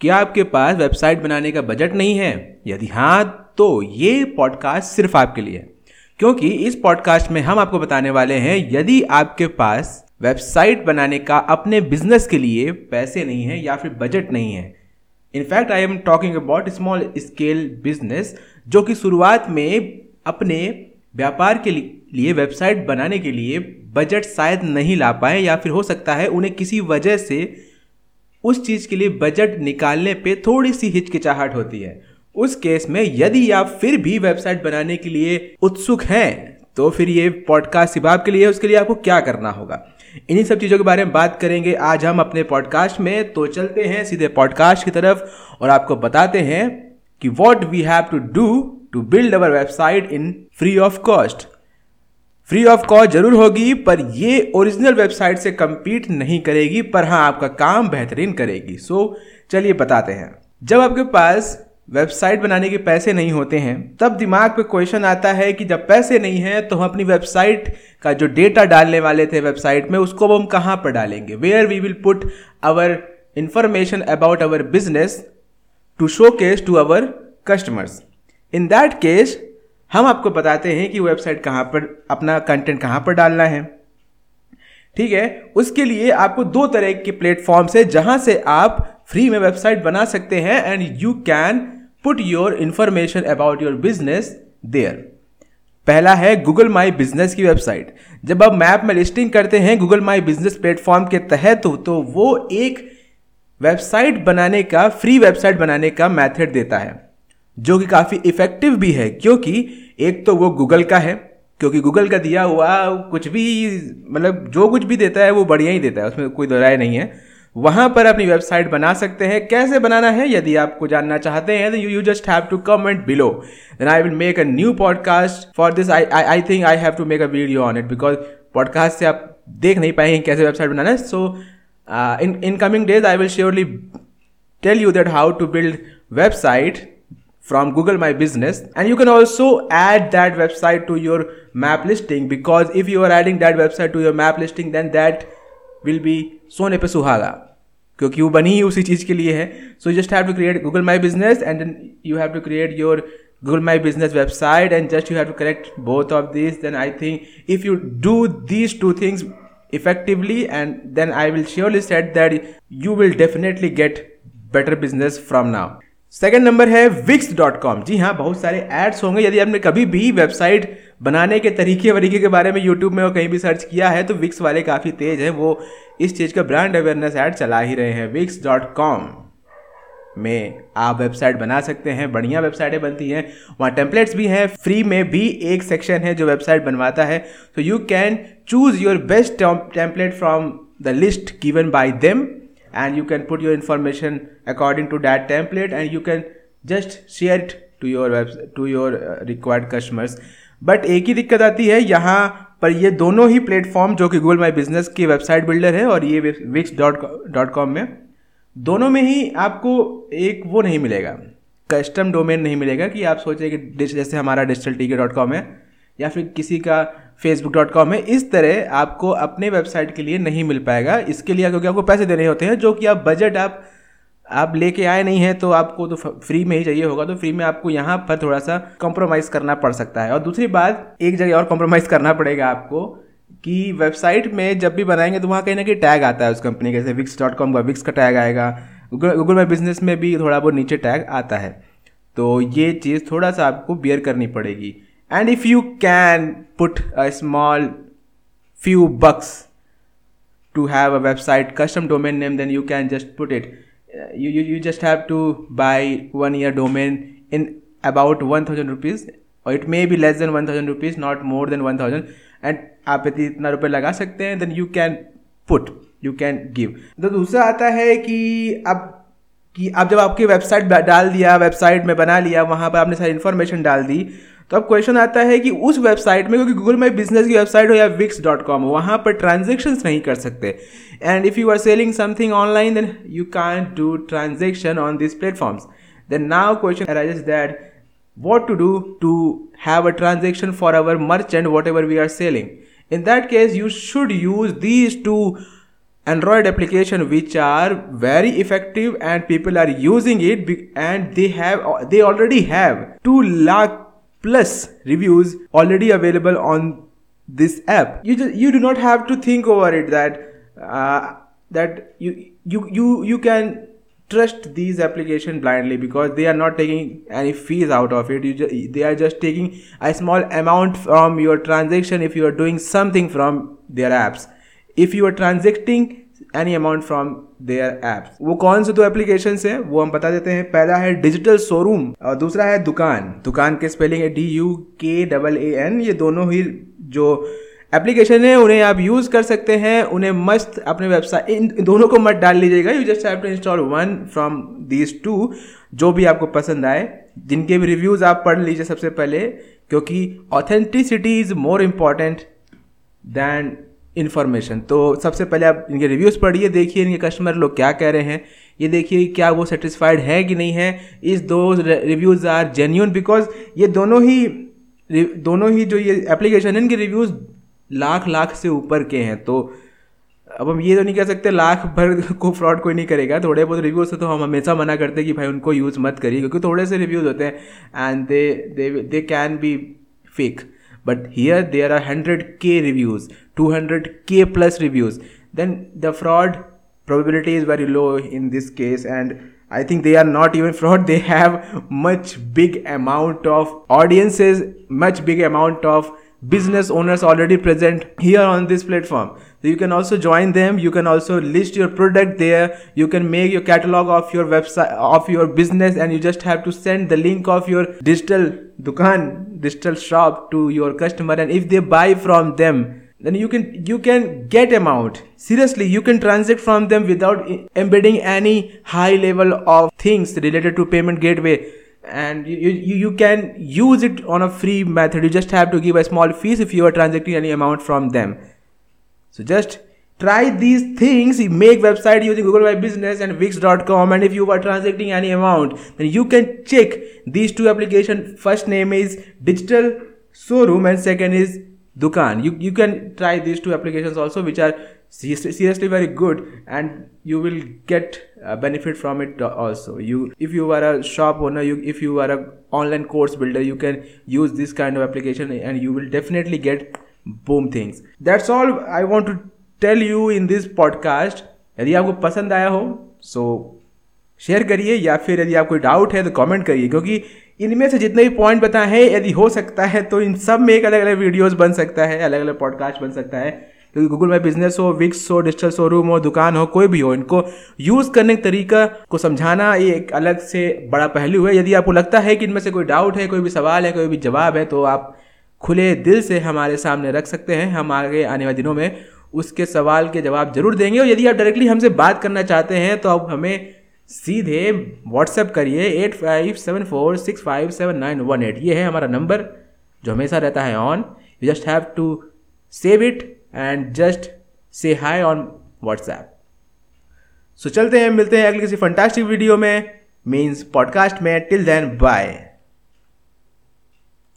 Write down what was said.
क्या आपके पास वेबसाइट बनाने का बजट नहीं है? यदि हाँ, तो ये पॉडकास्ट सिर्फ आपके लिए है, क्योंकि इस पॉडकास्ट में हम आपको बताने वाले हैं यदि आपके पास वेबसाइट बनाने का अपने बिजनेस के लिए पैसे नहीं है या फिर बजट नहीं है। In fact I am talking about small scale business, जो कि शुरुआत में अपने व्यापार के लिए वेबसाइट बनाने के लिए बजट शायद नहीं ला पाए, या फिर हो सकता है उन्हें किसी वजह से उस चीज़ के लिए बजट निकालने पे थोड़ी सी हिचकिचाहट होती है। उस केस में यदि आप फिर भी वेबसाइट बनाने के लिए उत्सुक हैं, तो फिर ये पॉडकास्ट सिर्फ आपके लिए है। उसके लिए आपको क्या करना होगा, इन्हीं सब चीज़ों के बारे में बात करेंगे आज हम अपने पॉडकास्ट में। तो चलते हैं सीधे पॉडकास्ट की तरफ और आपको बताते हैं कि what we have to do to build our website in free of cost. Free of cost जरूर होगी, पर ये ओरिजिनल वेबसाइट से कम्पीट नहीं करेगी, पर हाँ आपका काम बेहतरीन करेगी। सो चलिए बताते हैं। जब आपके पास वेबसाइट बनाने के पैसे नहीं होते हैं, तब दिमाग पे क्वेश्चन आता है कि जब पैसे नहीं हैं तो हम अपनी वेबसाइट का जो डेटा डालने वाले थे वेबसाइट में, उसको हम कहाँ पर डालेंगे? Where we will put our information about our business to showcase to our customers. In that case हम आपको बताते हैं कि वेबसाइट कहाँ पर, अपना कंटेंट कहाँ पर डालना है। ठीक है, उसके लिए आपको दो तरह के प्लेटफॉर्म्स है जहाँ से आप फ्री में वेबसाइट बना सकते हैं, and you can put your information about your business there. पहला है गूगल माई बिजनेस की वेबसाइट। जब आप मैप में लिस्टिंग करते हैं गूगल माई बिजनेस प्लेटफॉर्म के तहत, तो वो एक वेबसाइट बनाने का, फ्री वेबसाइट बनाने का मैथड देता है, जो कि काफ़ी इफ़ेक्टिव भी है, क्योंकि एक तो वो गूगल का है, क्योंकि गूगल का दिया हुआ कुछ भी, मतलब जो कुछ भी देता है वो बढ़िया ही देता है, उसमें कोई दो राय नहीं है। वहाँ पर अपनी वेबसाइट बना सकते हैं। कैसे बनाना है यदि आपको जानना चाहते हैं, तो you just have to comment below, then I will make a new podcast for this. I think I have to make a video on it, because podcast से आप देख नहीं पाएंगे कैसे वेबसाइट बनाना है। So in coming days I will surely tell you that how to build website from Google My Business, and you can also add that website to your map listing, because if you are adding that website to your map listing then that will be सोने पे सुहागा, क्योंकि वो बनी ही उसी चीज़ के लिए है। So you just have to create Google My Business and then you have to create your Google My Business website, and just you have to connect both of these, then I think if you do these two things effectively, and then I will surely said that you will definitely get better business from now. Second number है Wix.com। जी हाँ, बहुत सारे ads होंगे। यदि आपने कभी भी website बनाने के तरीके वरीके के बारे में यूट्यूब में और कहीं भी सर्च किया है, तो Wix वाले काफ़ी तेज हैं, वो इस चीज़ का ब्रांड अवेयरनेस एड चला ही रहे हैं। Wix.com में आप वेबसाइट बना सकते हैं, बढ़िया वेबसाइटें बनती हैं, वहाँ टेम्पलेट्स भी हैं, फ्री में भी एक सेक्शन है जो वेबसाइट बनवाता है। So you can choose your best template from the list given by them, and you can put your information according to that template, and you can just share it to your website, to your required customers. But एक ही दिक्कत आती है यहाँ पर, ये दोनों ही platform, जो कि Google My Business की वेबसाइट बिल्डर है और ये Wix.com, में दोनों में ही आपको एक वो नहीं मिलेगा, कस्टम डोमेन नहीं मिलेगा कि आप सोचें कि जैसे हमारा digitaltk.com है या फिर किसी का facebook.com है, इस तरह आपको अपने वेबसाइट के लिए नहीं मिल पाएगा। इसके लिए क्योंकि आपको पैसे देने होते हैं, जो कि आप बजट आप लेके आए नहीं हैं, तो आपको तो फ्री में ही चाहिए होगा, तो फ्री में आपको यहाँ पर थोड़ा सा कॉम्प्रोमाइज़ करना पड़ सकता है। और दूसरी बात, एक जगह और कॉम्प्रोमाइज़ करना पड़ेगा आपको कि वेबसाइट में जब भी बनाएंगे तो वहाँ कहीं ना कहीं टैग आता है उस कंपनी के, जैसे Wix.com का Wix का टैग आएगा, गूगल माई बिजनेस में भी थोड़ा बहुत नीचे टैग आता है, तो ये चीज़ थोड़ा सा आपको बियर करनी पड़ेगी। And if you can put a small few bucks to have a website custom domain name, then you can just put it. You just have to buy 1 year domain in about 1,000 rupees, or it may be less than 1,000 rupees, not more than 1,000. And आप इतना रुपये लगा सकते हैं, then you can give. तो दूसरा आता है कि अब जब आपकी वेबसाइट डाल दिया, वेबसाइट में बना लिया, वहाँ पर आपने सारी इन्फॉर्मेशन डाल दी, तो अब क्वेश्चन आता है कि उस वेबसाइट में, क्योंकि गूगल माई बिजनेस की वेबसाइट हो या Wix.com हो, वहाँ पर ट्रांजेक्शन्स नहीं कर सकते। And if you are selling something online then you can't do transaction on this platforms. Then now question arises that what to do to have a transaction for our merchant whatever we are selling. In that case you should use these two Android application which are very effective and people are using it, and they already have 2 lakh plus reviews already available on this app. You do not have to think over it that you can trust these application blindly, because they are not taking any fees out of it. They are just taking a small amount from your transaction if you are doing something from their apps. If you are transacting any amount from their apps. वो कौन से 2 applications हैं वो हम बता देते हैं. पहला है डिजिटल शोरूम और दूसरा है दुकान. दुकान के स्पेलिंग है DUKAAN. ये दोनों ही जो एप्लीकेशन है उन्हें आप यूज कर सकते हैं. उन्हें मस्त अपने वेबसाइट, इन दोनों को मत डाल लीजिएगा. You just have to install one from these two, जो भी आपको पसंद आए, जिनके भी रिव्यूज आप पढ़ लीजिए सबसे पहले, क्योंकि authenticity is more important than information. तो सबसे पहले आप इनके रिव्यूज़ पढ़िए, देखिए इनके कस्टमर लोग क्या कह रहे हैं, ये देखिए क्या वो सेटिस्फाइड है कि नहीं है. इस दो रिव्यूज़ आर जेन्यून, बिकॉज ये दोनों ही जो ये एप्लीकेशन है इनके रिव्यूज़ लाख से ऊपर के हैं. तो अब हम ये तो नहीं कह सकते लाख भर को फ्रॉड कोई नहीं करेगा. थोड़े बहुत रिव्यूज़ से तो हम हमेशा मना करते हैं कि भाई उनको यूज़ मत करिए, क्योंकि थोड़े से रिव्यूज़ होते हैं and they can be fake. But here there are 100k reviews, 200k plus reviews. Then the fraud probability is very low in this case, and I think they are not even fraud. They have much big amount of audiences, much big amount of business owners already present here on this platform. So you can also join them. You can also list your product there. You can make your catalog of your website, of your business, and you just have to send the link of your digital dukaan, digital shop to your customer. And if they buy from them, then you can get amount. Seriously, you can transact from them without embedding any high level of things related to payment gateway. And you can use it on a free method. You just have to give a small fees if you are transacting any amount from them. So just try these things. Make website using Google My Business and Wix.com. And if you are transacting any amount, then you can check these 2 applications. First name is Digital Showroom and second is Dukaan. You can try these 2 applications also, which are seriously very good, and you will get benefit from it also. If you are a shop owner, if you are a online course builder, you can use this kind of application and you will definitely get boom things. That's all I want to tell you in this podcast. यदि आपको पसंद आया हो so share करिए, या फिर यदि आपको डाउट है तो कमेंट करिए, क्योंकि इनमें से जितने भी पॉइंट बताए हैं यदि हो सकता है तो इन सब में एक अलग अलग वीडियोस बन सकता है, अलग अलग पॉडकास्ट बन सकता है. क्योंकि गूगल माई बिजनेस हो, विक्स हो, डिजिटल शोरूम हो, दुकान हो, कोई भी हो, इनको यूज़ करने के तरीका को समझाना ये एक अलग से बड़ा पहलू है. यदि आपको लगता है कि इनमें से कोई डाउट है, कोई भी सवाल है, कोई भी जवाब है, तो आप खुले दिल से हमारे सामने रख सकते हैं. हम आगे आने वाले दिनों में उसके सवाल के जवाब जरूर देंगे. और यदि आप डायरेक्टली हमसे बात करना चाहते हैं तो आप हमें सीधे व्हाट्सएप करिए 8574657918. ये है हमारा नंबर जो हमेशा रहता है on. You just have to save it and just say hi on WhatsApp. So चलते हैं, मिलते हैं अगली किसी फंटास्टिक वीडियो में, मीन्स पॉडकास्ट में. Till then bye.